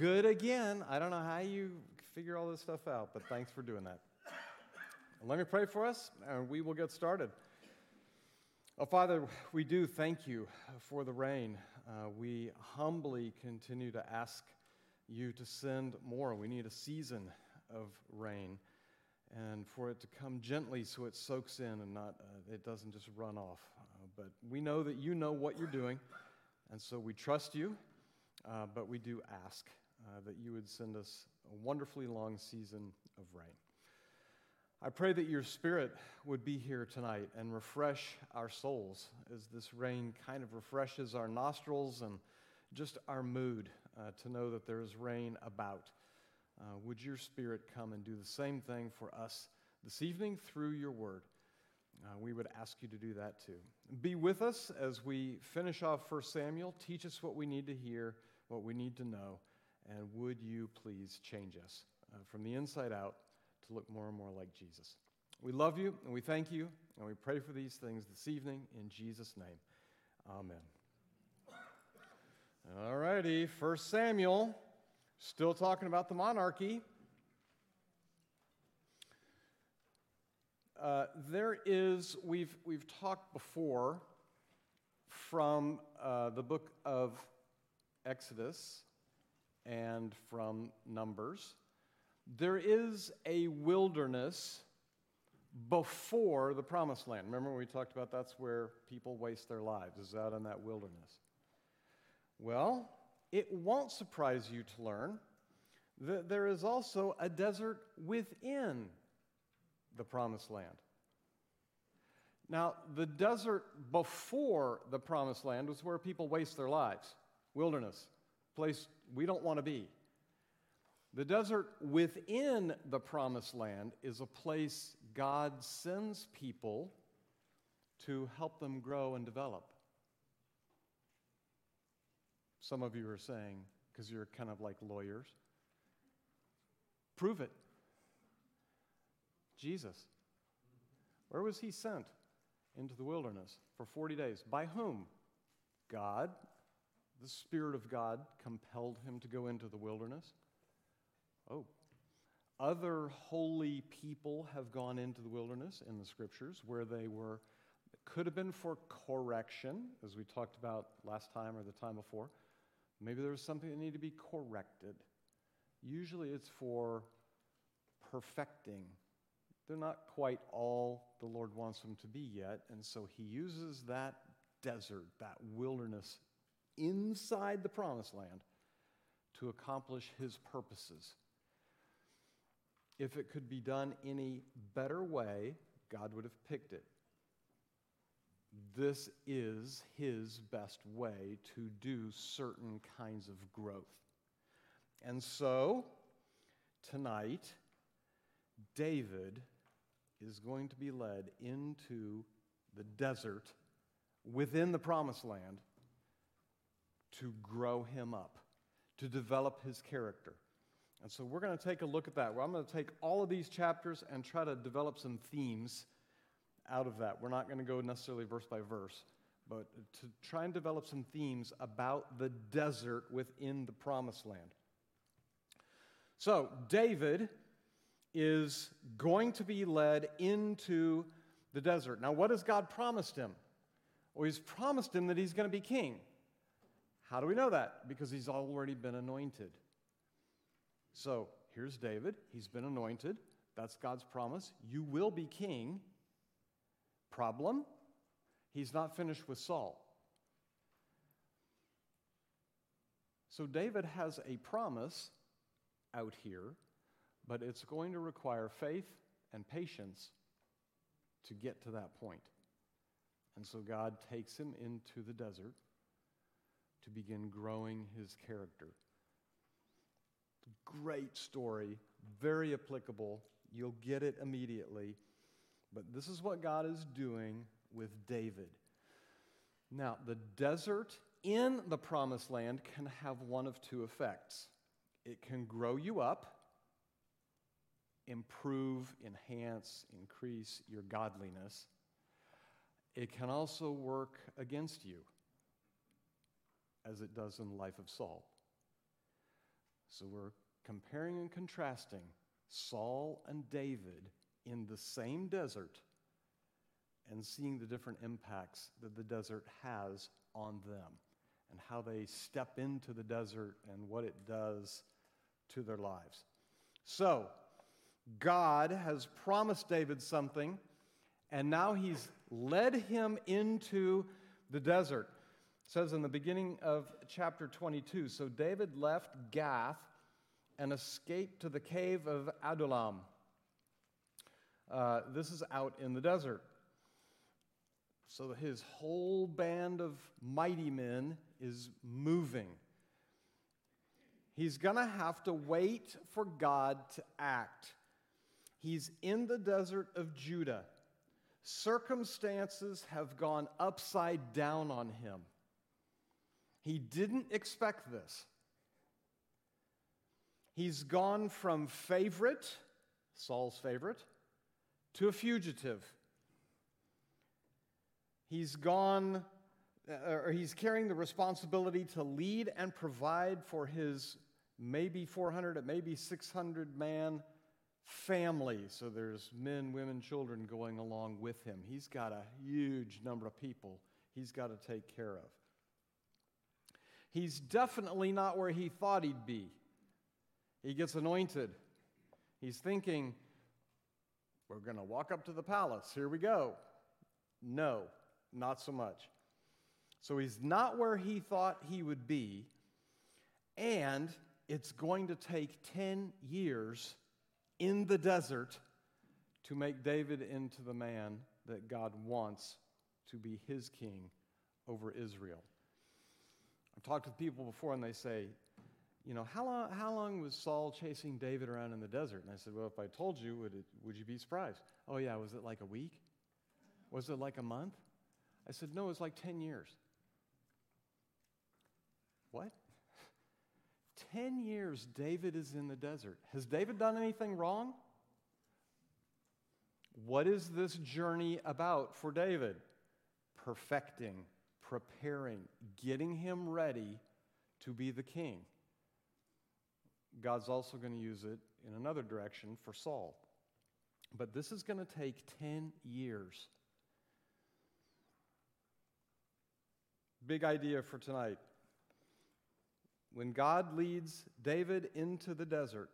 good again. I don't know how you figure all this stuff out, but thanks for doing that. Let me pray for us, and we will get started. Oh, Father, we do thank you for the rain. We humbly continue to ask you to send more. We need a season of rain, and for it to come gently so it soaks in and not it doesn't just run off. But we know that you know what you're doing, and so we trust you. But we do ask that you would send us a wonderfully long season of rain. I pray that your Spirit would be here tonight and refresh our souls as this rain kind of refreshes our nostrils and just our mood to know that there is rain about. Would your Spirit come and do the same thing for us this evening through your word? We would ask you to do that too. Be with us as we finish off 1 Samuel. Teach us what we need to hear, what we need to know, and would you please change us from the inside out to look more and more like Jesus. We love you, and we thank you, and we pray for these things this evening in Jesus' name. Amen. All righty, 1 Samuel, still talking about the monarchy. We've talked before from the book of Exodus and from Numbers. There is a wilderness before the Promised Land. Remember when we talked about that's where people waste their lives, is out in that wilderness. Well, it won't surprise you to learn that there is also a desert within the Promised Land. Now, the desert before the Promised Land was where people waste their lives. Wilderness, place we don't want to be. The desert within the Promised Land is a place God sends people to help them grow and develop. Some of you are saying, because you're kind of like lawyers, prove it. Jesus. Where was he sent? Into the wilderness for 40 days. By whom? God. The Spirit of God compelled him to go into the wilderness. Oh, other holy people have gone into the wilderness in the Scriptures where they were, could have been for correction, as we talked about last time or the time before. Maybe there was something that needed to be corrected. Usually it's for perfecting. They're not quite all the Lord wants them to be yet, and so he uses that desert, that wilderness inside the Promised Land to accomplish his purposes. If it could be done any better way, God would have picked it. This is his best way to do certain kinds of growth. And so, tonight, David is going to be led into the desert within the Promised Land to grow him up, to develop his character. And so we're going to take a look at that. Well, I'm going to take all of these chapters and try to develop some themes out of that. We're not going to go necessarily verse by verse, but to try and develop some themes about the desert within the Promised Land. So David is going to be led into the desert. Now, what has God promised him? Well, he's promised him that he's going to be king. How do we know that? Because he's already been anointed. So, here's David. He's been anointed. That's God's promise. You will be king. Problem? He's not finished with Saul. So, David has a promise out here, but it's going to require faith and patience to get to that point. And so God takes him into the desert to begin growing his character. Great story, very applicable. You'll get it immediately. But this is what God is doing with David. Now, the desert in the Promised Land can have one of two effects. It can grow you up, improve, enhance, increase your godliness. It can also work against you, as it does in the life of Saul. So we're comparing and contrasting Saul and David in the same desert and seeing the different impacts that the desert has on them and how they step into the desert and what it does to their lives. So God has promised David something, and now he's led him into the desert. It says in the beginning of chapter 22, so David left Gath and escaped to the cave of Adullam. This is out in the desert. So his whole band of mighty men is moving. He's going to have to wait for God to act. He's in the desert of Judah. Circumstances have gone upside down on him. He didn't expect this. He's gone from favorite, Saul's favorite, to a fugitive. He's gone, or he's carrying the responsibility to lead and provide for his maybe 400, maybe 600-man family. So there's men, women, children going along with him. He's got a huge number of people he's got to take care of. He's definitely not where he thought he'd be. He gets anointed. He's thinking, we're going to walk up to the palace. Here we go. No. Not so much. So he's not where he thought he would be, and it's going to take 10 years in the desert to make David into the man that God wants to be his king over Israel. I've talked to people before, and they say, you know, how long was Saul chasing David around in the desert? And I said, well, if I told you, would you be surprised? Oh, yeah, was it like a week? Was it like a month? I said, no, it's like 10 years. What? 10 years David is in the desert. Has David done anything wrong? What is this journey about for David? Perfecting, preparing, getting him ready to be the king. God's also going to use it in another direction for Saul. But this is going to take 10 years. Big idea for tonight. When God leads David into the desert,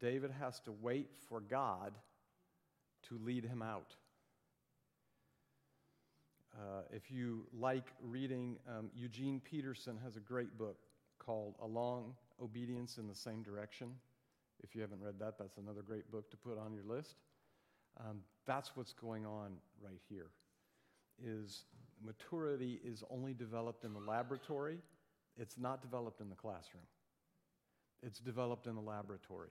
David has to wait for God to lead him out. If you like reading, Eugene Peterson has a great book called Along Obedience in the Same Direction. If you haven't read that, that's another great book to put on your list. That's what's going on right here. Is maturity is only developed in the laboratory. It's not developed in the classroom. It's developed in the laboratory.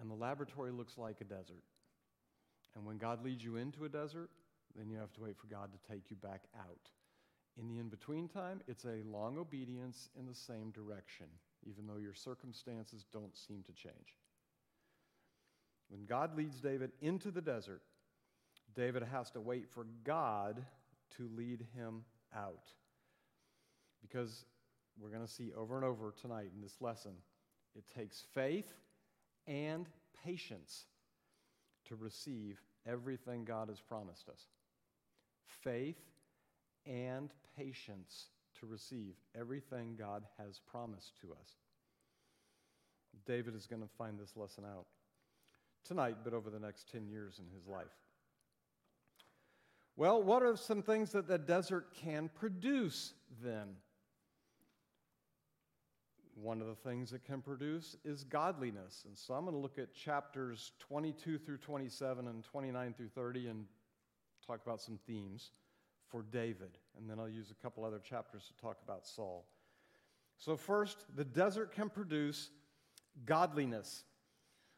And the laboratory looks like a desert. And when God leads you into a desert, then you have to wait for God to take you back out. In the in-between time, it's a long obedience in the same direction, even though your circumstances don't seem to change. When God leads David into the desert, David has to wait for God to lead him out. Because we're going to see over and over tonight in this lesson, it takes faith and patience to receive everything God has promised us. Faith and patience to receive everything God has promised to us. David is going to find this lesson out tonight, but over the next 10 years in his life. Well, what are some things that the desert can produce then? One of the things it can produce is godliness. And so I'm going to look at chapters 22 through 27 and 29 through 30 and talk about some themes for David. And then I'll use a couple other chapters to talk about Saul. So first, the desert can produce godliness.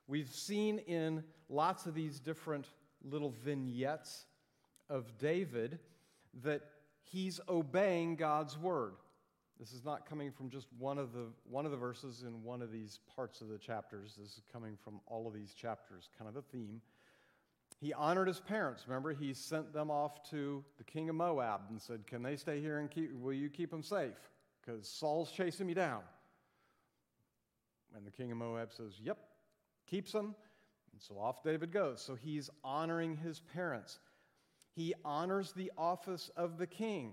We've seen in lots of these different little vignettes of David that he's obeying God's word. This is not coming from just one of the verses in one of these parts of the chapters. This is coming from all of these chapters, kind of a theme. He honored his parents. Remember, he sent them off to the king of Moab and said, "Can they stay here and will you keep them safe? Because Saul's chasing me down." And the king of Moab says, yep, keeps him. And so off David goes. So he's honoring his parents. He honors the office of the king.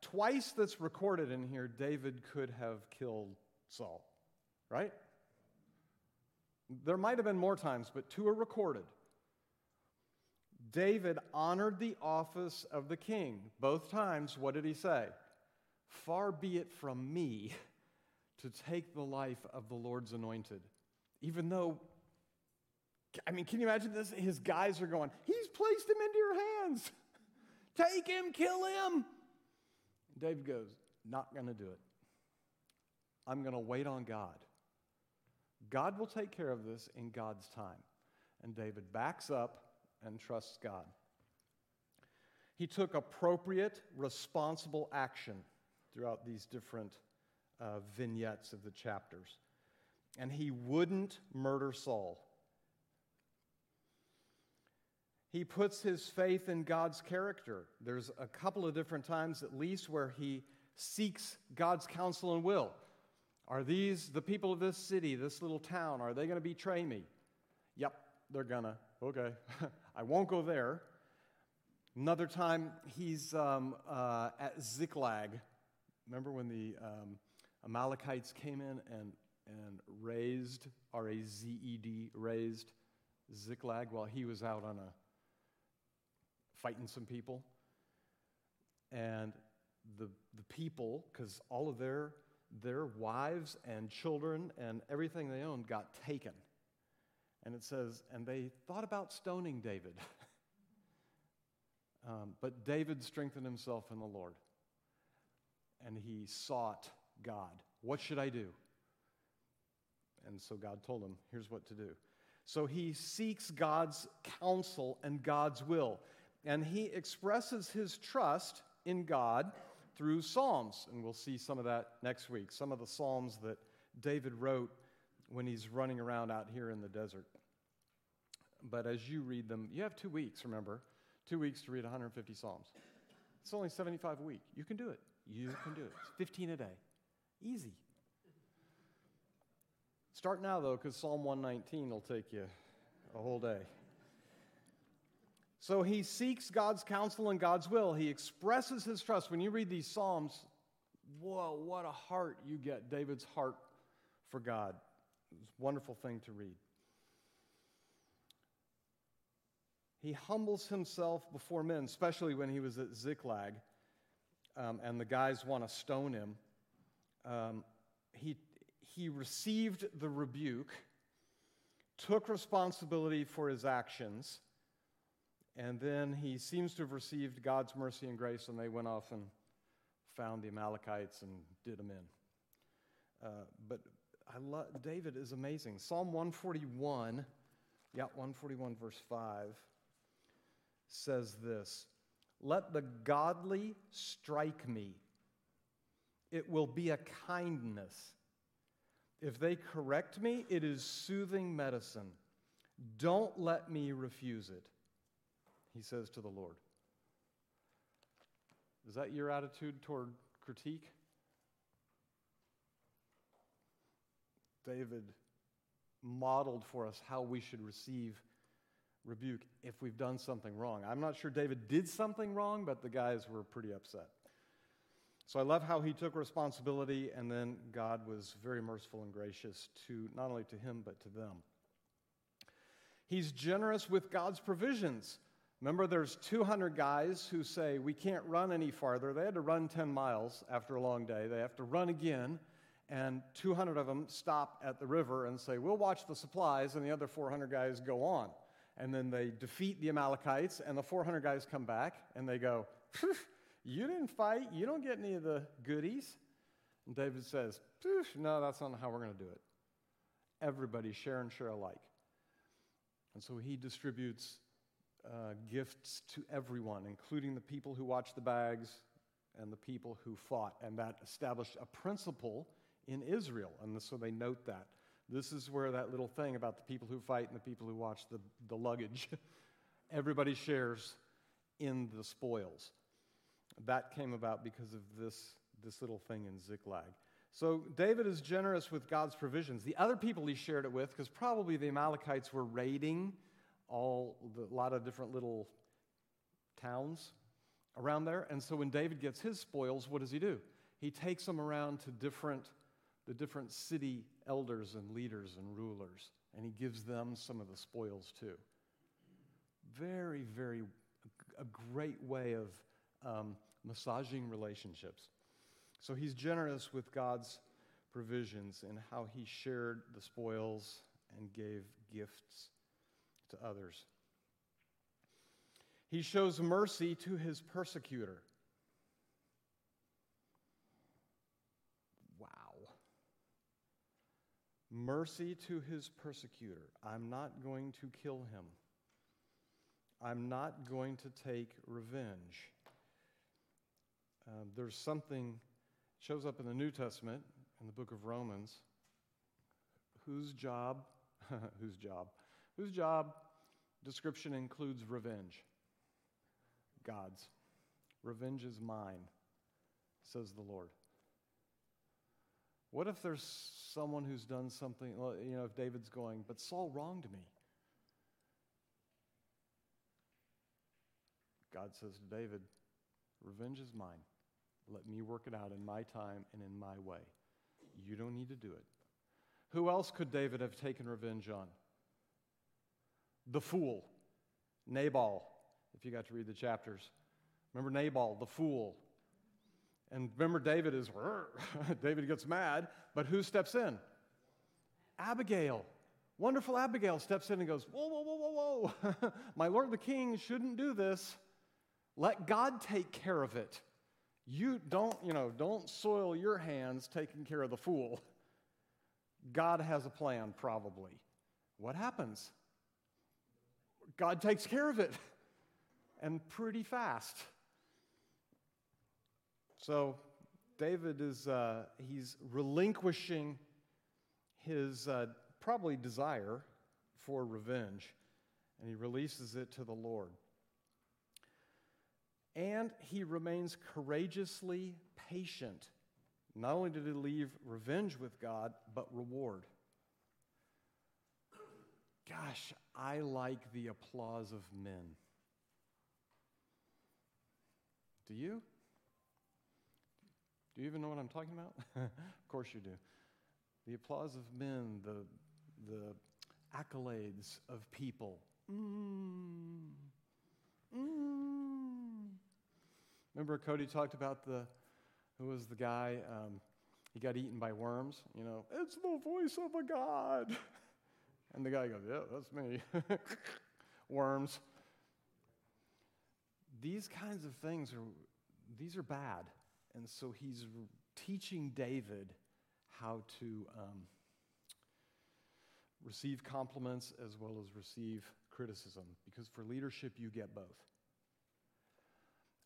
Twice that's recorded in here, David could have killed Saul, right? There might have been more times, but two are recorded. David honored the office of the king. Both times, what did he say? Far be it from me to take the life of the Lord's anointed. Even though, I mean, can you imagine this? His guys are going, he's placed him into your hands. Take him, kill him. And David goes, not going to do it. I'm going to wait on God. God will take care of this in God's time. And David backs up and trusts God. He took appropriate, responsible action throughout these different vignettes of the chapters. And he wouldn't murder Saul. He puts his faith in God's character. There's a couple of different times at least where he seeks God's counsel and will. Are these the people of this city, this little town, are they going to betray me? Yep, they're going to. Okay, I won't go there. Another time he's at Ziklag. Remember when the Amalekites came in and razed, R-A-Z-E-D, razed Ziklag while he was out on a fighting some people, and the people, because all of their wives and children and everything they owned got taken. And it says, and they thought about stoning David. But David strengthened himself in the Lord, and he sought God. What should I do? And so God told him, here's what to do. So he seeks God's counsel and God's will. And he expresses his trust in God through psalms. And we'll see some of that next week. Some of the psalms that David wrote when he's running around out here in the desert. But as you read them, you have 2 weeks, remember. 2 weeks to read 150 psalms. It's only 75 a week. You can do it. You can do it. It's 15 a day. Easy. Start now, though, because Psalm 119 will take you a whole day. So he seeks God's counsel and God's will. He expresses his trust. When you read these Psalms, whoa, what a heart you get. David's heart for God. It's a wonderful thing to read. He humbles himself before men, especially when he was at Ziklag, and the guys want to stone him. He received the rebuke, took responsibility for his actions, and then he seems to have received God's mercy and grace, and they went off and found the Amalekites and did them in. But David is amazing. Psalm 141, 141 verse 5, says this, "Let the godly strike me. It will be a kindness. If they correct me, it is soothing medicine. Don't let me refuse it," he says to the Lord. Is that your attitude toward critique? David modeled for us how we should receive rebuke if we've done something wrong. I'm not sure David did something wrong, but the guys were pretty upset. So I love how he took responsibility, and then God was very merciful and gracious to not only to him, but to them. He's generous with God's provisions. Remember, there's 200 guys who say, we can't run any farther. They had to run 10 miles after a long day. They have to run again, and 200 of them stop at the river and say, we'll watch the supplies, and the other 400 guys go on. And then they defeat the Amalekites, and the 400 guys come back, and they go, phew. You didn't fight. You don't get any of the goodies. And David says, no, that's not how we're going to do it. Everybody share and share alike. And so he distributes gifts to everyone, including the people who watched the bags and the people who fought. And that established a principle in Israel. And so they note that. This is where that little thing about the people who fight and the people who watch the luggage, everybody shares in the spoils. That came about because of this little thing in Ziklag. So David is generous with God's provisions. The other people he shared it with, because probably the Amalekites were raiding a lot of different little towns around there. And so when David gets his spoils, what does he do? He takes them around to the different city elders and leaders and rulers, and he gives them some of the spoils too. Very, very, a great way of massaging relationships. So he's generous with God's provisions in how he shared the spoils and gave gifts to others. He shows mercy to his persecutor. Wow. Mercy to his persecutor. I'm not going to kill him. I'm not going to take revenge. There's something that shows up in the New Testament, in the book of Romans. Whose job description includes revenge? God's. Revenge is mine, says the Lord. What if there's someone who's done something, if David's going, but Saul wronged me. God says to David, revenge is mine. Let me work it out in my time and in my way. You don't need to do it. Who else could David have taken revenge on? The fool, Nabal, if you got to read the chapters. Remember Nabal, the fool. And remember David is, David gets mad, but who steps in? Abigail. Wonderful Abigail steps in and goes, whoa, whoa, whoa, whoa, whoa. My lord the king shouldn't do this. Let God take care of it. You don't soil your hands taking care of the fool. God has a plan, probably. What happens? God takes care of it, and pretty fast. So David is, he's relinquishing his probably desire for revenge, and he releases it to the Lord. And he remains courageously patient. Not only did he leave revenge with God, but reward. Gosh, I like the applause of men. Do you? Do you even know what I'm talking about? Of course you do. The applause of men, the accolades of people. Remember Cody talked about who was the guy, he got eaten by worms, it's the voice of a god. And the guy goes, yeah, that's me. Worms. These kinds of things are bad. And so he's teaching David how to receive compliments as well as receive criticism, because for leadership you get both.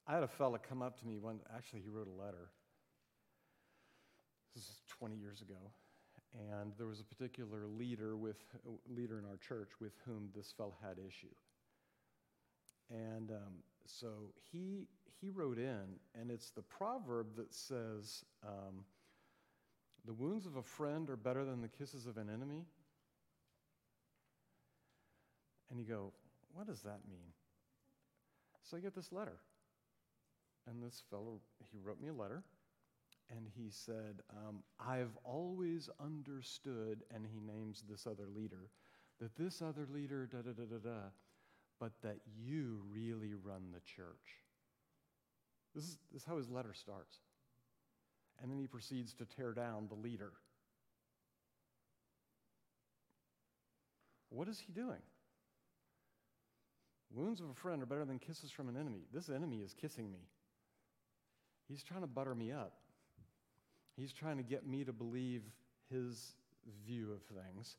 I had a fella come up to me he wrote a letter. This is 20 years ago. And there was a particular leader in our church with whom this fella had issue. And so he wrote in, and it's the proverb that says, the wounds of a friend are better than the kisses of an enemy. And you go, what does that mean? So I get this letter. And this fellow, he wrote me a letter, and he said, I've always understood, and he names this other leader, that this other leader, da-da-da-da-da, but that you really run the church. This is how his letter starts. And then he proceeds to tear down the leader. What is he doing? Wounds of a friend are better than kisses from an enemy. This enemy is kissing me. He's trying to butter me up. He's trying to get me to believe his view of things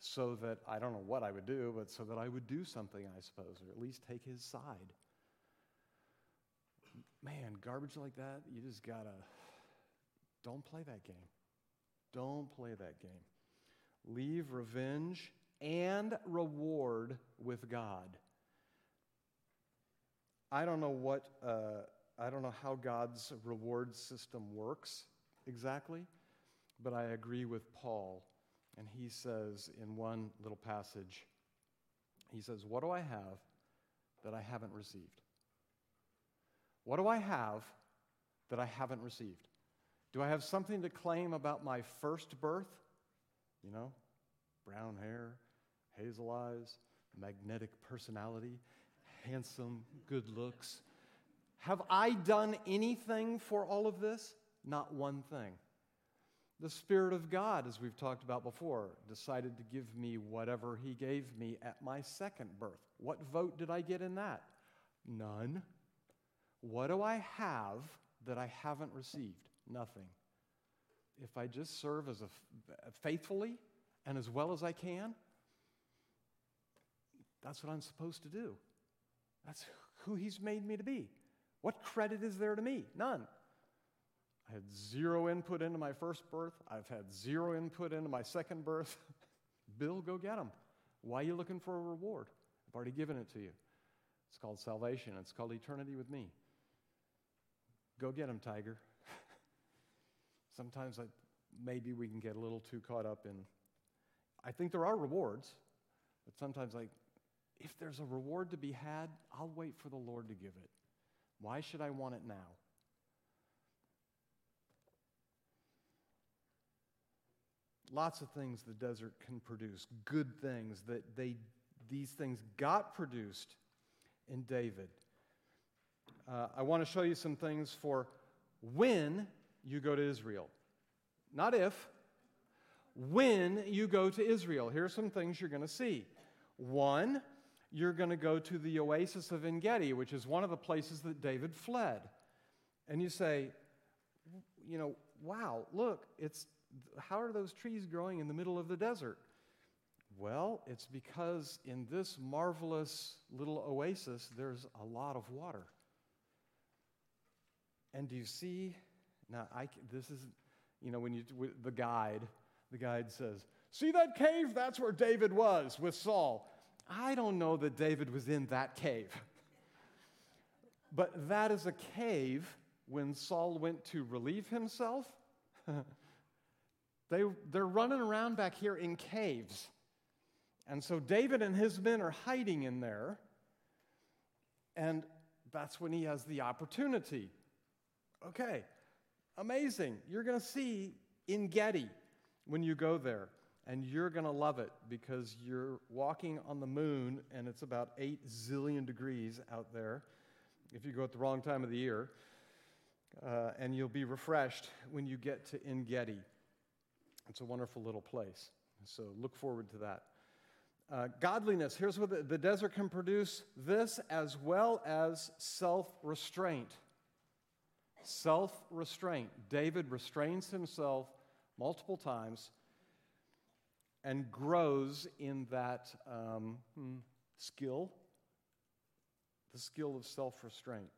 so that, I don't know what I would do, but so that I would do something, I suppose, or at least take his side. Man, garbage like that, you just gotta, don't play that game. Don't play that game. Leave revenge and reward with God. I don't know how God's reward system works exactly, but I agree with Paul. And he says in one little passage, he says, what do I have that I haven't received? What do I have that I haven't received? Do I have something to claim about my first birth? You know, brown hair, hazel eyes, magnetic personality, handsome, good looks. Have I done anything for all of this? Not one thing. The Spirit of God, as we've talked about before, decided to give me whatever He gave me at my second birth. What vote did I get in that? None. What do I have that I haven't received? Nothing. If I just serve as faithfully and as well as I can, that's what I'm supposed to do. That's who He's made me to be. What credit is there to me? None. I had zero input into my first birth. I've had zero input into my second birth. Bill, go get them. Why are you looking for a reward? I've already given it to you. It's called salvation. It's called eternity with me. Go get them, tiger. Sometimes maybe we can get a little too caught up in, I think there are rewards, but sometimes if there's a reward to be had, I'll wait for the Lord to give it. Why should I want it now? Lots of things the desert can produce, good things that these things got produced in David. I want to show you some things for when you go to Israel. Not if. When you go to Israel. Here are some things you're going to see. One, you're going to go to the oasis of En Gedi, which is one of the places that David fled. And you say, you know, wow, look, how are those trees growing in the middle of the desert? Well, it's because in this marvelous little oasis, there's a lot of water. And do you see? Now, this is, you know, when the guide says, see that cave? That's where David was with Saul. I don't know that David was in that cave. But that is a cave when Saul went to relieve himself. They're running around back here in caves. And so David and his men are hiding in there. And that's when he has the opportunity. Okay, amazing. You're going to see En Gedi when you go there. And you're going to love it because you're walking on the moon and it's about 8 zillion degrees out there if you go at the wrong time of the year. And you'll be refreshed when you get to En Gedi. It's a wonderful little place. So look forward to that. Godliness. Here's what the desert can produce. This as well as self-restraint. Self-restraint. David restrains himself multiple times and grows in that skill, the skill of self-restraint.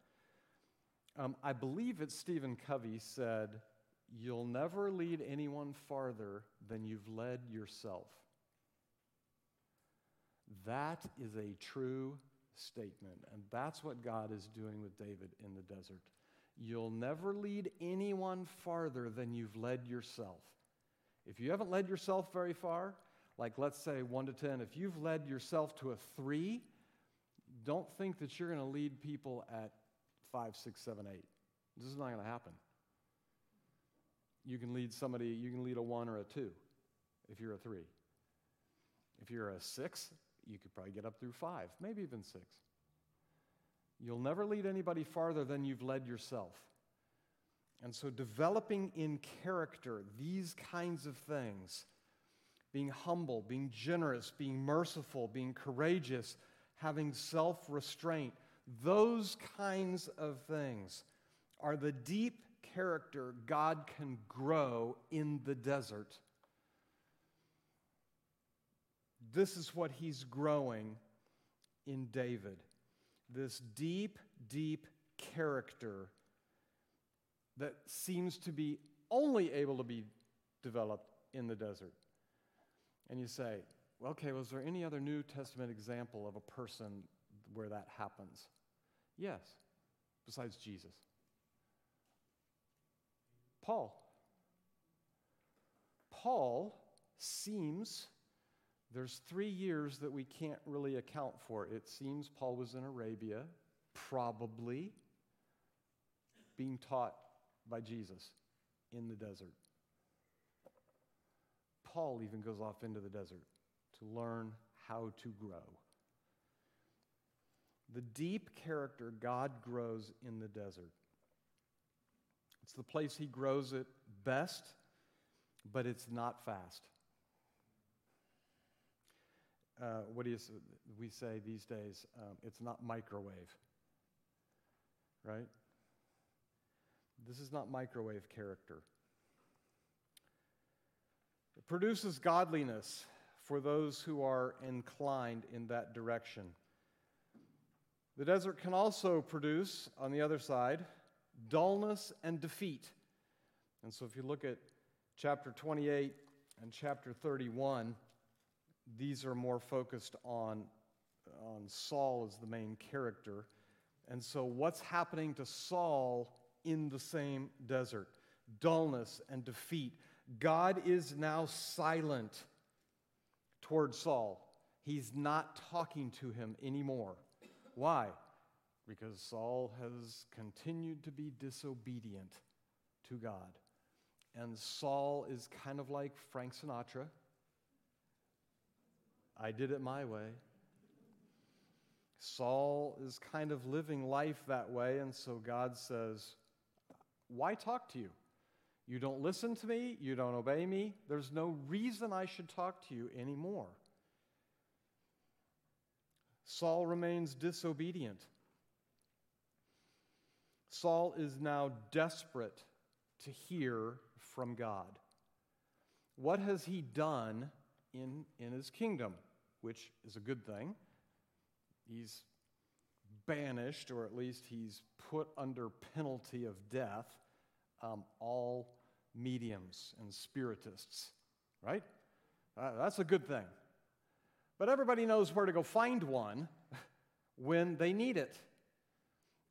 I believe it's Stephen Covey said, you'll never lead anyone farther than you've led yourself. That is a true statement, and that's what God is doing with David in the desert. You'll never lead anyone farther than you've led yourself. If you haven't led yourself very far, like let's say 1 to 10, if you've led yourself to a 3, don't think that you're going to lead people at 5, 6, 7, 8. This is not going to happen. You can lead a 1 or a 2 if you're a 3. If you're a 6, you could probably get up through 5, maybe even 6. You'll never lead anybody farther than you've led yourself. And so developing in character these kinds of things, being humble, being generous, being merciful, being courageous, having self-restraint, those kinds of things are the deep character God can grow in the desert. This is what He's growing in David. This deep, deep character that seems to be only able to be developed in the desert. And you say, well, okay, was there any other New Testament example of a person where that happens? Yes, besides Jesus. Paul. Paul seems, there's 3 years that we can't really account for. It seems Paul was in Arabia, probably being taught by Jesus in the desert. Paul even goes off into the desert to learn how to grow. The deep character God grows in the desert. It's the place he grows it best, but it's not fast. We say these days? It's not microwave, right? This is not microwave character. It produces godliness for those who are inclined in that direction. The desert can also produce, on the other side, dullness and defeat. And so if you look at chapter 28 and chapter 31, these are more focused on Saul as the main character. And so what's happening to Saul in the same desert? Dullness and defeat. God is now silent toward Saul. He's not talking to him anymore. Why? Because Saul has continued to be disobedient to God. And Saul is kind of like Frank Sinatra. I did it my way. Saul is kind of living life that way, and so God says, why talk to you? You don't listen to me. You don't obey me. There's no reason I should talk to you anymore. Saul remains disobedient. Saul is now desperate to hear from God. What has he done in his kingdom? Which is a good thing. He's banished, or at least he's put under penalty of death, all mediums and spiritists, right? That's a good thing. But everybody knows where to go find one when they need it.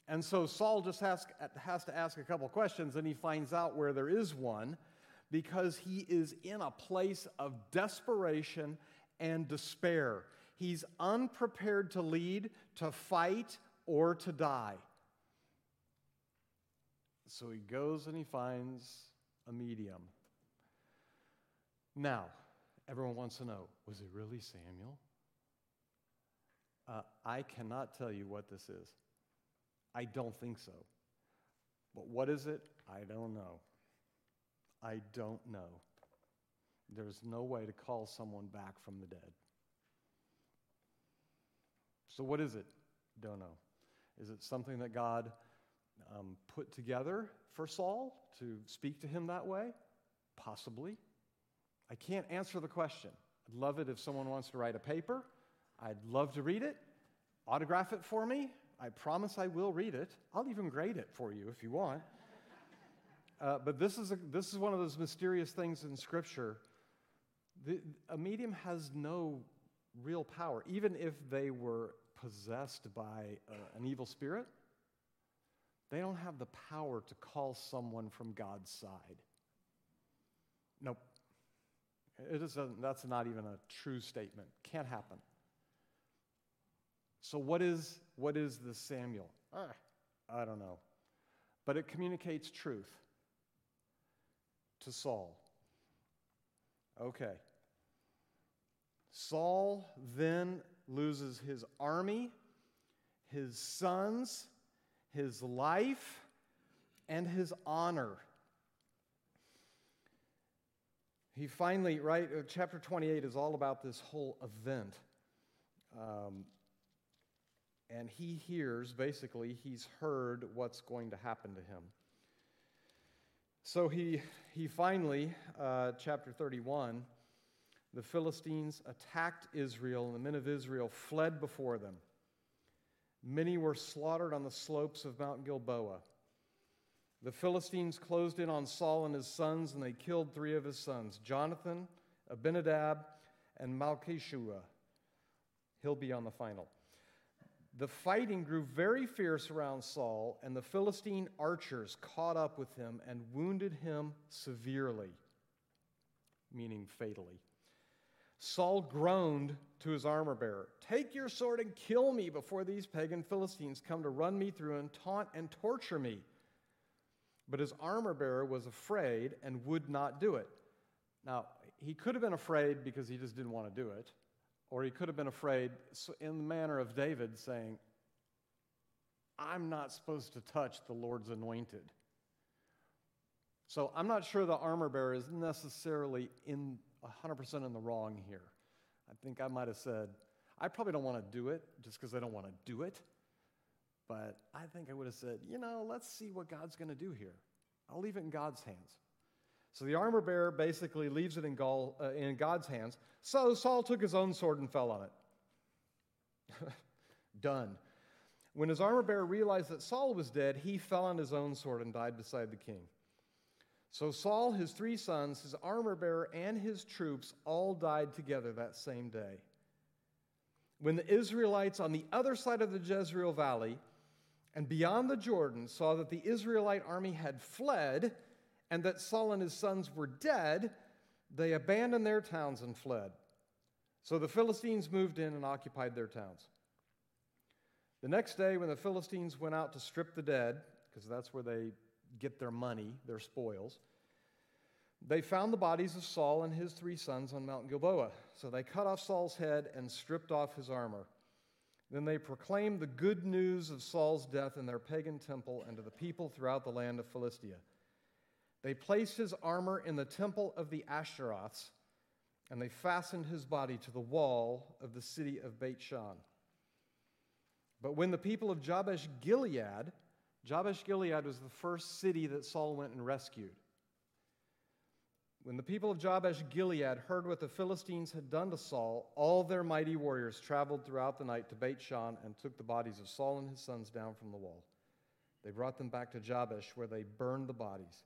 And so Saul just has to ask a couple questions, and he finds out where there is one because he is in a place of desperation and despair. He's unprepared to lead, to fight, or to die. So he goes and he finds a medium. Now, everyone wants to know, was it really Samuel? I cannot tell you what this is. I don't think so. But what is it? I don't know. I don't know. There's no way to call someone back from the dead. So what is it? Don't know. Is it something that God put together for Saul to speak to him that way? Possibly. I can't answer the question. I'd love it if someone wants to write a paper. I'd love to read it. Autograph it for me. I promise I will read it. I'll even grade it for you if you want. But this is one of those mysterious things in Scripture. A medium has no real power, even if they were possessed by an evil spirit. They don't have the power to call someone from God's side. Nope. That's not even a true statement. Can't happen. So what is the Samuel? I don't know. But it communicates truth to Saul. Okay. Saul then loses his army, his sons, his life, and his honor. He finally, right, chapter 28 is all about this whole event. And he hears, basically, he's heard what's going to happen to him. So he finally, chapter 31, the Philistines attacked Israel, and the men of Israel fled before them. Many were slaughtered on the slopes of Mount Gilboa. The Philistines closed in on Saul and his sons, and they killed 3 of his sons, Jonathan, Abinadab, and Malchishua. He'll be on the final. The fighting grew very fierce around Saul, and the Philistine archers caught up with him and wounded him severely. meaning fatally. Saul groaned to his armor-bearer, "Take your sword and kill me before these pagan Philistines come to run me through and taunt and torture me." But his armor-bearer was afraid and would not do it. Now, he could have been afraid because he just didn't want to do it, or he could have been afraid in the manner of David saying, "I'm not supposed to touch the Lord's anointed." So I'm not sure the armor-bearer is necessarily 100% in the wrong here. I think I might have said, I probably don't want to do it just because I don't want to do it. But I think I would have said, let's see what God's going to do here. I'll leave it in God's hands. So the armor-bearer basically leaves it in God's hands. So Saul took his own sword and fell on it. Done. When his armor-bearer realized that Saul was dead, he fell on his own sword and died beside the king. So Saul, his three sons, his armor-bearer, and his troops all died together that same day. When the Israelites on the other side of the Jezreel Valley and beyond the Jordan saw that the Israelite army had fled and that Saul and his sons were dead, they abandoned their towns and fled. So the Philistines moved in and occupied their towns. The next day, when the Philistines went out to strip the dead, because that's where they get their money, their spoils, they found the bodies of Saul and his three sons on Mount Gilboa. So they cut off Saul's head and stripped off his armor. Then they proclaimed the good news of Saul's death in their pagan temple and to the people throughout the land of Philistia. They placed his armor in the temple of the Asheroths, and they fastened his body to the wall of the city of Bethshan. But when the people of Jabesh Gilead was the first city that Saul went and rescued. When the people of Jabesh Gilead heard what the Philistines had done to Saul, all their mighty warriors traveled throughout the night to Bethshan and took the bodies of Saul and his sons down from the wall. They brought them back to Jabesh, where they burned the bodies.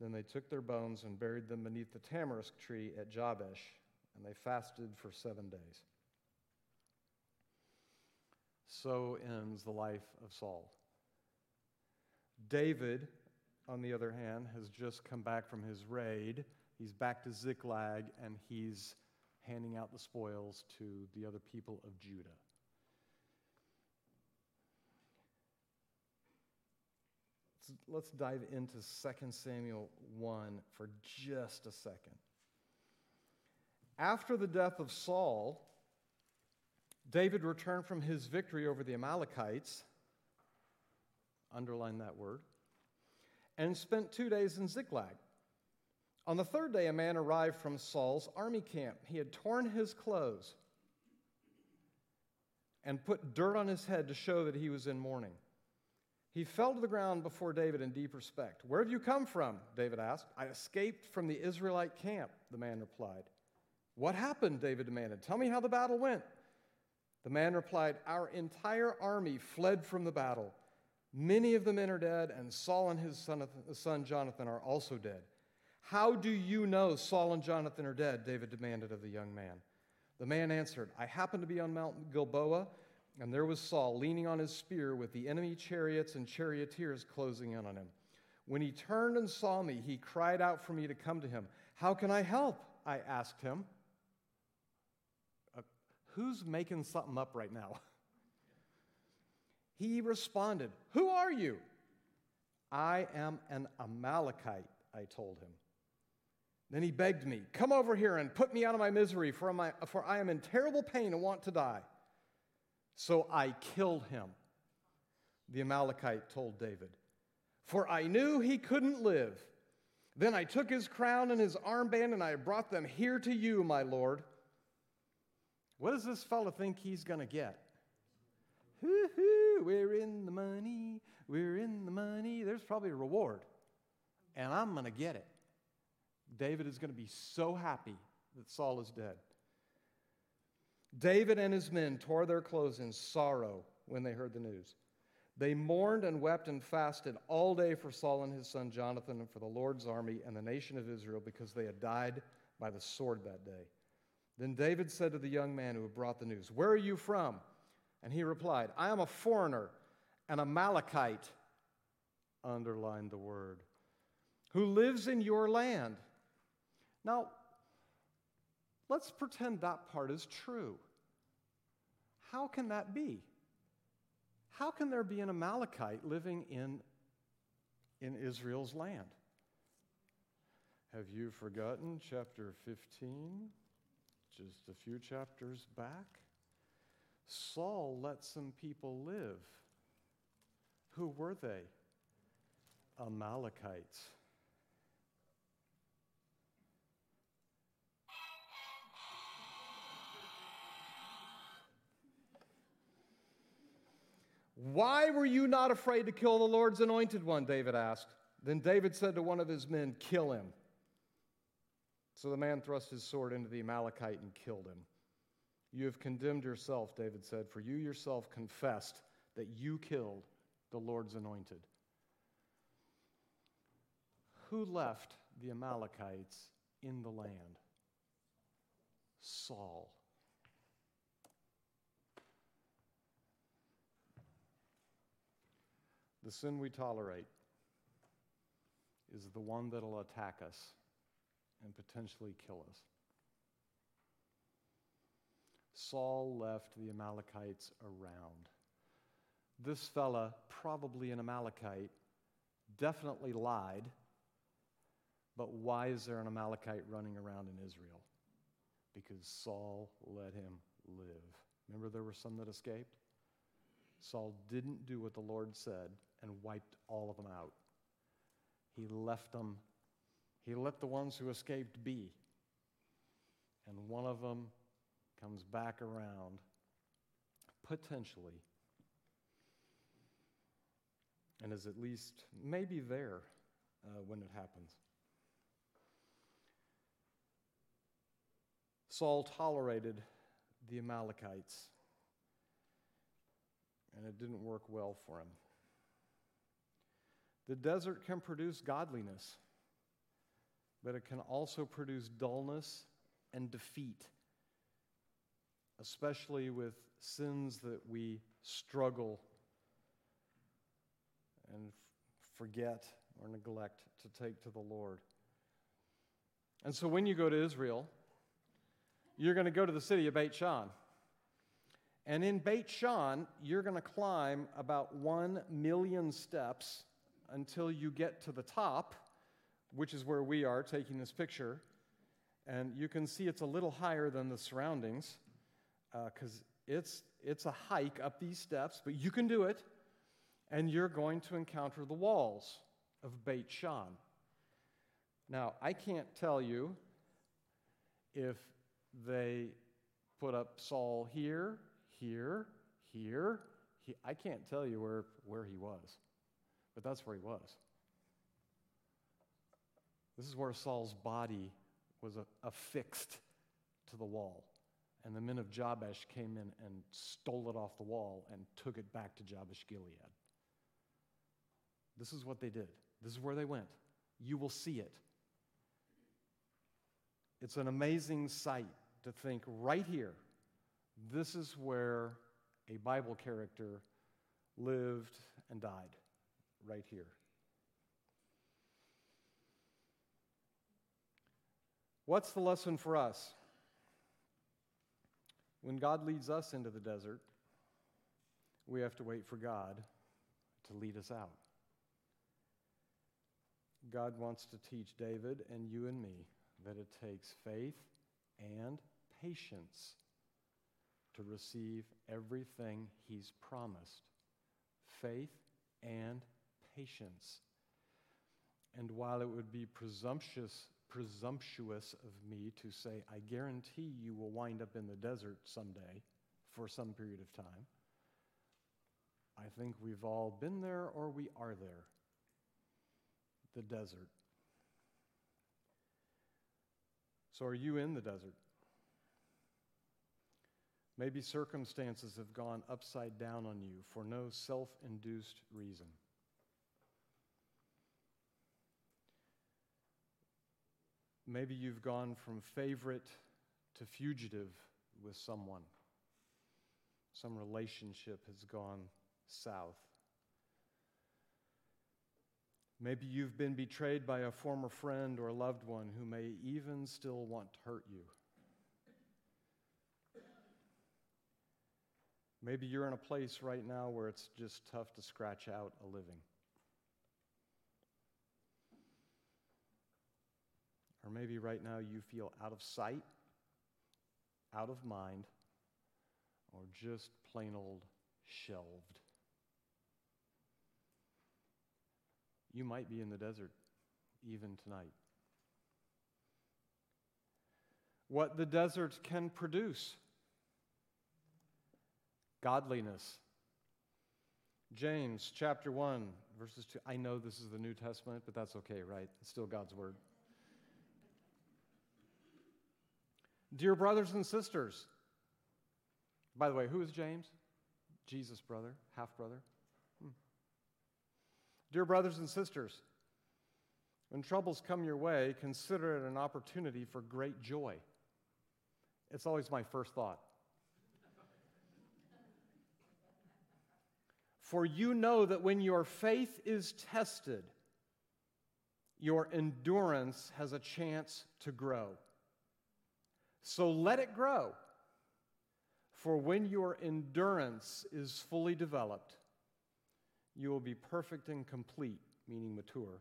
Then they took their bones and buried them beneath the tamarisk tree at Jabesh, and they fasted for 7 days. So ends the life of Saul. David, on the other hand, has just come back from his raid. He's back to Ziklag, and he's handing out the spoils to the other people of Judah. Let's dive into 2 Samuel 1 for just a second. After the death of Saul, David returned from his victory over the Amalekites, underline that word, and spent 2 days in Ziklag. On the third day, a man arrived from Saul's army camp. He had torn his clothes and put dirt on his head to show that he was in mourning. He fell to the ground before David in deep respect. "Where have you come from?" David asked. "I escaped from the Israelite camp," the man replied. "What happened?" David demanded. "Tell me how the battle went." The man replied, "Our entire army fled from the battle. Many of the men are dead, and Saul and his son Jonathan are also dead." "How do you know Saul and Jonathan are dead?" David demanded of the young man. The man answered, "I happened to be on Mount Gilboa, and there was Saul leaning on his spear with the enemy chariots and charioteers closing in on him. When he turned and saw me, he cried out for me to come to him. 'How can I help?' I asked him." Who's making something up right now? He responded, "Who are you?" "I am an Amalekite," I told him. Then he begged me, "Come over here and put me out of my misery, for I am in terrible pain and want to die." So I killed him, the Amalekite told David, "for I knew he couldn't live. Then I took his crown and his armband, and I brought them here to you, my lord." What does this fellow think he's going to get? Hoo-hoo, we're in the money, we're in the money. There's probably a reward, and I'm going to get it. David is going to be so happy that Saul is dead. David and his men tore their clothes in sorrow when they heard the news. They mourned and wept and fasted all day for Saul and his son Jonathan and for the Lord's army and the nation of Israel, because they had died by the sword that day. Then David said to the young man who had brought the news, "Where are you from?" And he replied, "I am a foreigner, an Amalekite," underlined the word, "who lives in your land." Now, let's pretend that part is true. How can that be? How can there be an Amalekite living in Israel's land? Have you forgotten chapter 15, just a few chapters back? Saul let some people live. Who were they? Amalekites. Why were you not afraid to kill the Lord's anointed one? David asked. Then David said to one of his men, kill him. So the man thrust his sword into the Amalekite and killed him. You have condemned yourself, David said, for you yourself confessed that you killed the Lord's anointed. Who left the Amalekites in the land? Saul. The sin we tolerate is the one that'll attack us and potentially kill us. Saul left the Amalekites around. This fella, probably an Amalekite, definitely lied, but why is there an Amalekite running around in Israel? Because Saul let him live. Remember, there were some that escaped? Saul didn't do what the Lord said and wiped all of them out. He left them. He let the ones who escaped be. And one of them comes back around, potentially, and is at least maybe there when it happens. Saul tolerated the Amalekites, and it didn't work well for him. The desert can produce godliness, but it can also produce dullness and defeat, especially with sins that we struggle and forget or neglect to take to the Lord. And so when you go to Israel, you're going to go to the city of Bethshan. And in Bethshan, you're going to climb about 1,000,000 steps until you get to the top, which is where we are taking this picture. And you can see it's a little higher than the surroundings because it's a hike up these steps, but you can do it. And you're going to encounter the walls of Bethshan. Now, I can't tell you if they put up Saul here. I can't tell you where he was, but that's where he was. This is where Saul's body was affixed to the wall, and the men of Jabesh came in and stole it off the wall and took it back to Jabesh Gilead. This is what they did. This is where they went. You will see it. It's an amazing sight to think right here, this is where a Bible character lived and died, right here. What's the lesson for us? When God leads us into the desert, we have to wait for God to lead us out. God wants to teach David and you and me that it takes faith and patience to receive everything he's promised. Faith and patience. And while it would be presumptuous of me to say, I guarantee you will wind up in the desert someday for some period of time, I think we've all been there or we are there. The desert. So are you in the desert? Maybe circumstances have gone upside down on you for no self-induced reason. Maybe you've gone from favorite to fugitive with someone. Some relationship has gone south. Maybe you've been betrayed by a former friend or loved one who may even still want to hurt you. Maybe you're in a place right now where it's just tough to scratch out a living. Or maybe right now you feel out of sight, out of mind, or just plain old shelved. You might be in the desert even tonight. What the desert can produce: godliness. James chapter 1, verses 2. I know this is the New Testament, but that's okay, right? It's still God's word. Dear brothers and sisters, by the way, who is James? Jesus' brother, half-brother. Dear brothers and sisters, when troubles come your way, consider it an opportunity for great joy. It's always my first thought. For you know that when your faith is tested, your endurance has a chance to grow. So let it grow. For when your endurance is fully developed, you will be perfect and complete, meaning mature,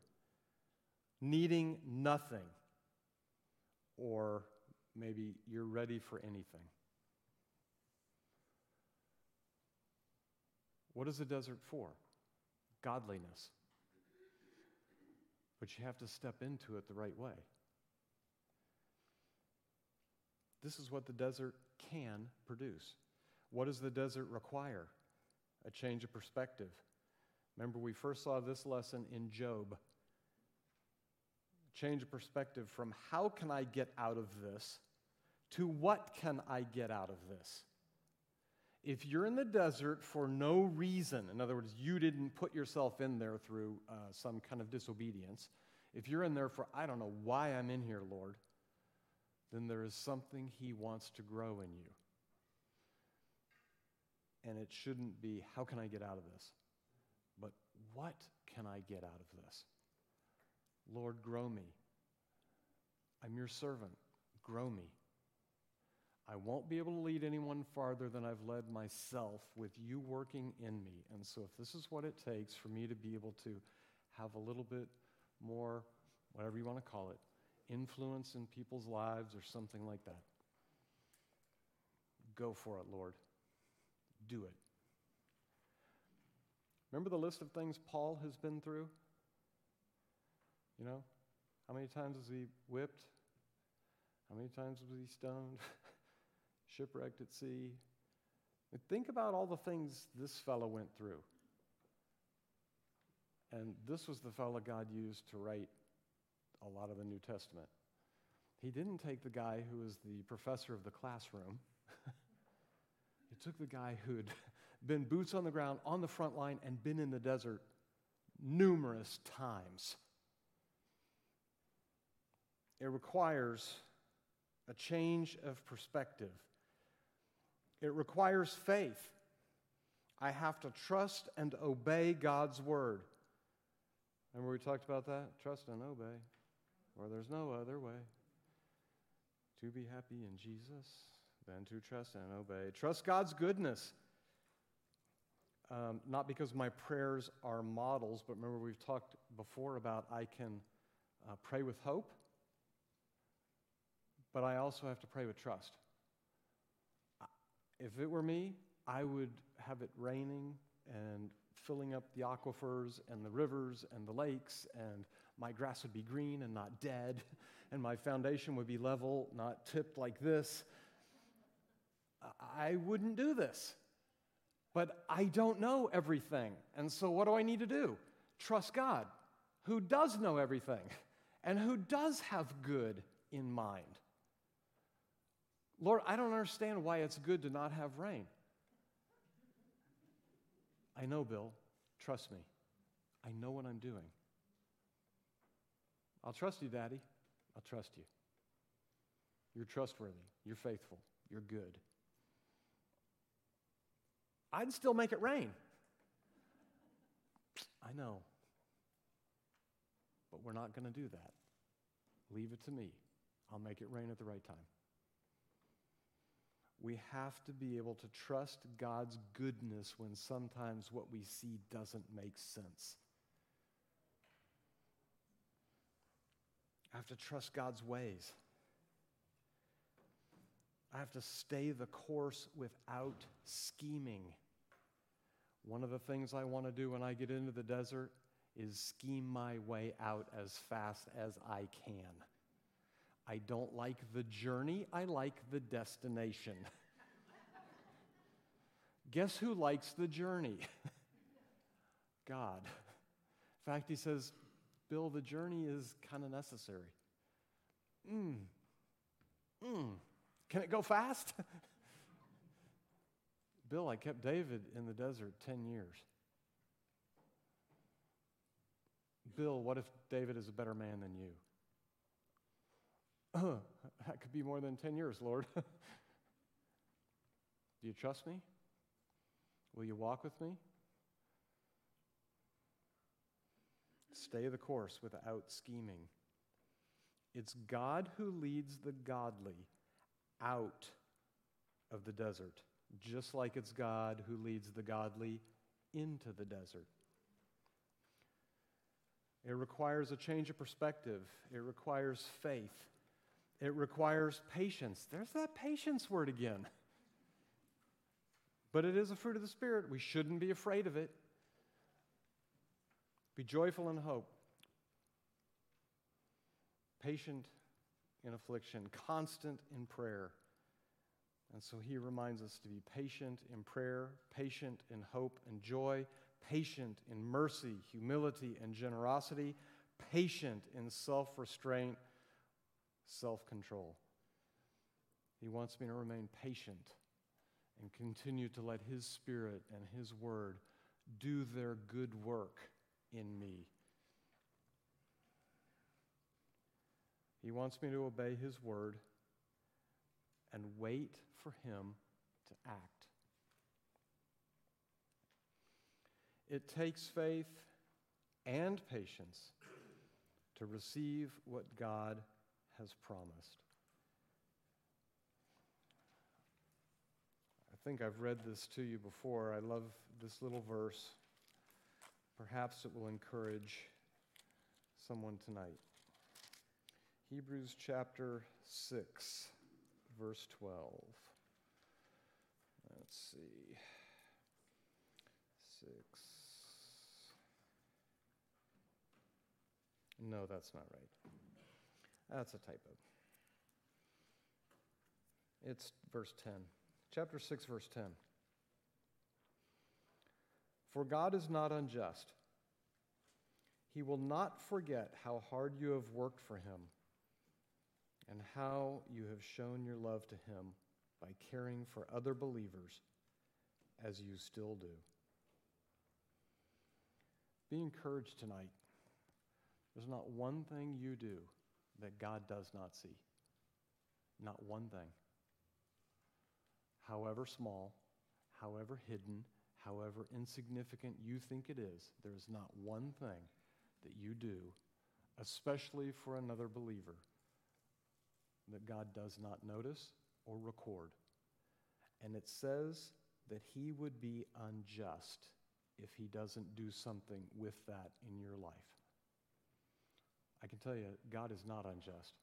needing nothing, or maybe you're ready for anything. What is the desert for? Godliness. But you have to step into it the right way. This is what the desert can produce. What does the desert require? A change of perspective. Remember, we first saw this lesson in Job. Change of perspective from how can I get out of this to what can I get out of this? If you're in the desert for no reason, in other words, you didn't put yourself in there through some kind of disobedience, if you're in there for, I don't know why I'm in here, Lord, then there is something he wants to grow in you. And it shouldn't be, how can I get out of this? But what can I get out of this? Lord, grow me. I'm your servant. Grow me. I won't be able to lead anyone farther than I've led myself with you working in me. And so if this is what it takes for me to be able to have a little bit more, whatever you want to call it, influence in people's lives or something like that, go for it, Lord. Do it. Remember the list of things Paul has been through? You know, how many times was he whipped? How many times was he stoned? Shipwrecked at sea? But think about all the things this fellow went through. And this was the fellow God used to write a lot of the New Testament. He didn't take the guy who was the professor of the classroom. He took the guy who had been boots on the ground, on the front line, and been in the desert numerous times. It requires a change of perspective. It requires faith. I have to trust and obey God's word. Remember we talked about that? Trust and obey, or there's no other way to be happy in Jesus than to trust and obey. Trust God's goodness. Not because my prayers are models, but remember we've talked before about I can pray with hope, but I also have to pray with trust. If it were me, I would have it raining and filling up the aquifers and the rivers and the lakes, and my grass would be green and not dead, and my foundation would be level, not tipped like this. I wouldn't do this. But I don't know everything, and so what do I need to do? Trust God, who does know everything, and who does have good in mind. Lord, I don't understand why it's good to not have rain. I know, Bill. Trust me. I know what I'm doing. I'll trust you, Daddy. I'll trust you. You're trustworthy. You're faithful. You're good. I'd still make it rain. I know. but we're not going to do that. Leave it to me. I'll make it rain at the right time. We have to be able to trust God's goodness when sometimes what we see doesn't make sense. I have to trust God's ways. I have to stay the course without scheming. One of the things I want to do when I get into the desert is scheme my way out as fast as I can. I don't like the journey, I like the destination. Guess who likes the journey? God. In fact, he says, Bill, the journey is kind of necessary. Can it go fast? Bill, I kept David in the desert 10 years. Bill, what if David is a better man than you? That could be more than 10 years, Lord. Do you trust me? Will you walk with me? Stay the course without scheming. It's God who leads the godly out of the desert, just like it's God who leads the godly into the desert. It requires a change of perspective. It requires faith. It requires patience. There's that patience word again. But it is a fruit of the Spirit. We shouldn't be afraid of it. Be joyful in hope, patient in affliction, constant in prayer. And so he reminds us to be patient in prayer, patient in hope and joy, patient in mercy, humility, and generosity, patient in self-restraint, self-control. He wants me to remain patient and continue to let His Spirit and His Word do their good work in me. He wants me to obey His Word and wait for Him to act. It takes faith and patience to receive what God has promised. I think I've read this to you before. I love this little verse. Perhaps it will encourage someone tonight. Hebrews chapter 6, verse 12. Let's see. 6. No, that's not right. That's a typo. It's verse 10. Chapter 6, verse 10. For God is not unjust. He will not forget how hard you have worked for Him and how you have shown your love to Him by caring for other believers as you still do. Be encouraged tonight. There's not one thing you do that God does not see. Not one thing. However small, however hidden, however insignificant you think it is, there is not one thing that you do, especially for another believer, that God does not notice or record. And it says that He would be unjust if He doesn't do something with that in your life. I can tell you, God is not unjust.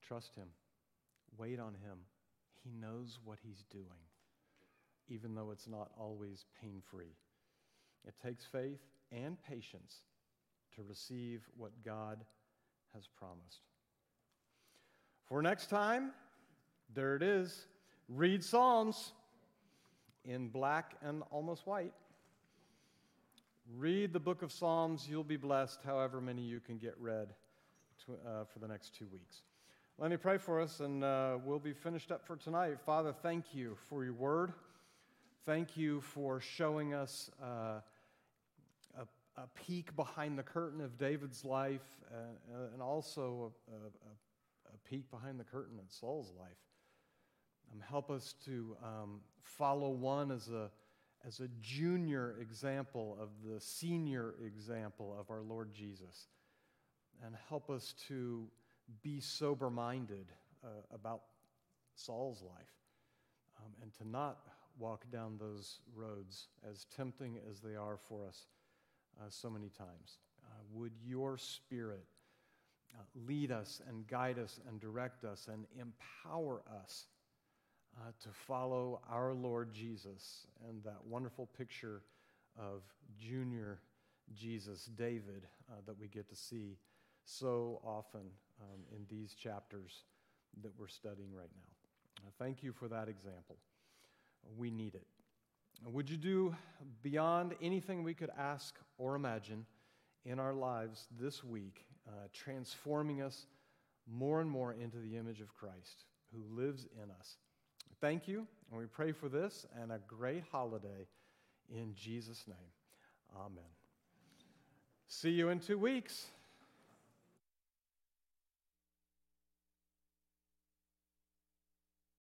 Trust Him. Wait on Him. He knows what He's doing, even though it's not always pain-free. It takes faith and patience to receive what God has promised. For next time, there it is. Read Psalms in black and almost white. Read the book of Psalms. You'll be blessed however many you can get read for the next 2 weeks. Let me pray for us, and we'll be finished up for tonight. Father, thank You for Your word. Thank You for showing us a peek behind the curtain of David's life, and also a peek behind the curtain of Saul's life. Help us to follow one as a as a junior example of the senior example of our Lord Jesus, and help us to be sober-minded about Saul's life, and to not walk down those roads, as tempting as they are for us so many times. Would your Spirit lead us and guide us and direct us and empower us to follow our Lord Jesus and that wonderful picture of junior Jesus, David, that we get to see so often in these chapters that we're studying right now. Thank you for that example. We need it. Would you do beyond anything we could ask or imagine in our lives this week, transforming us more and more into the image of Christ who lives in us? Thank you, and we pray for this and a great holiday in Jesus' name. Amen. See you in 2 weeks.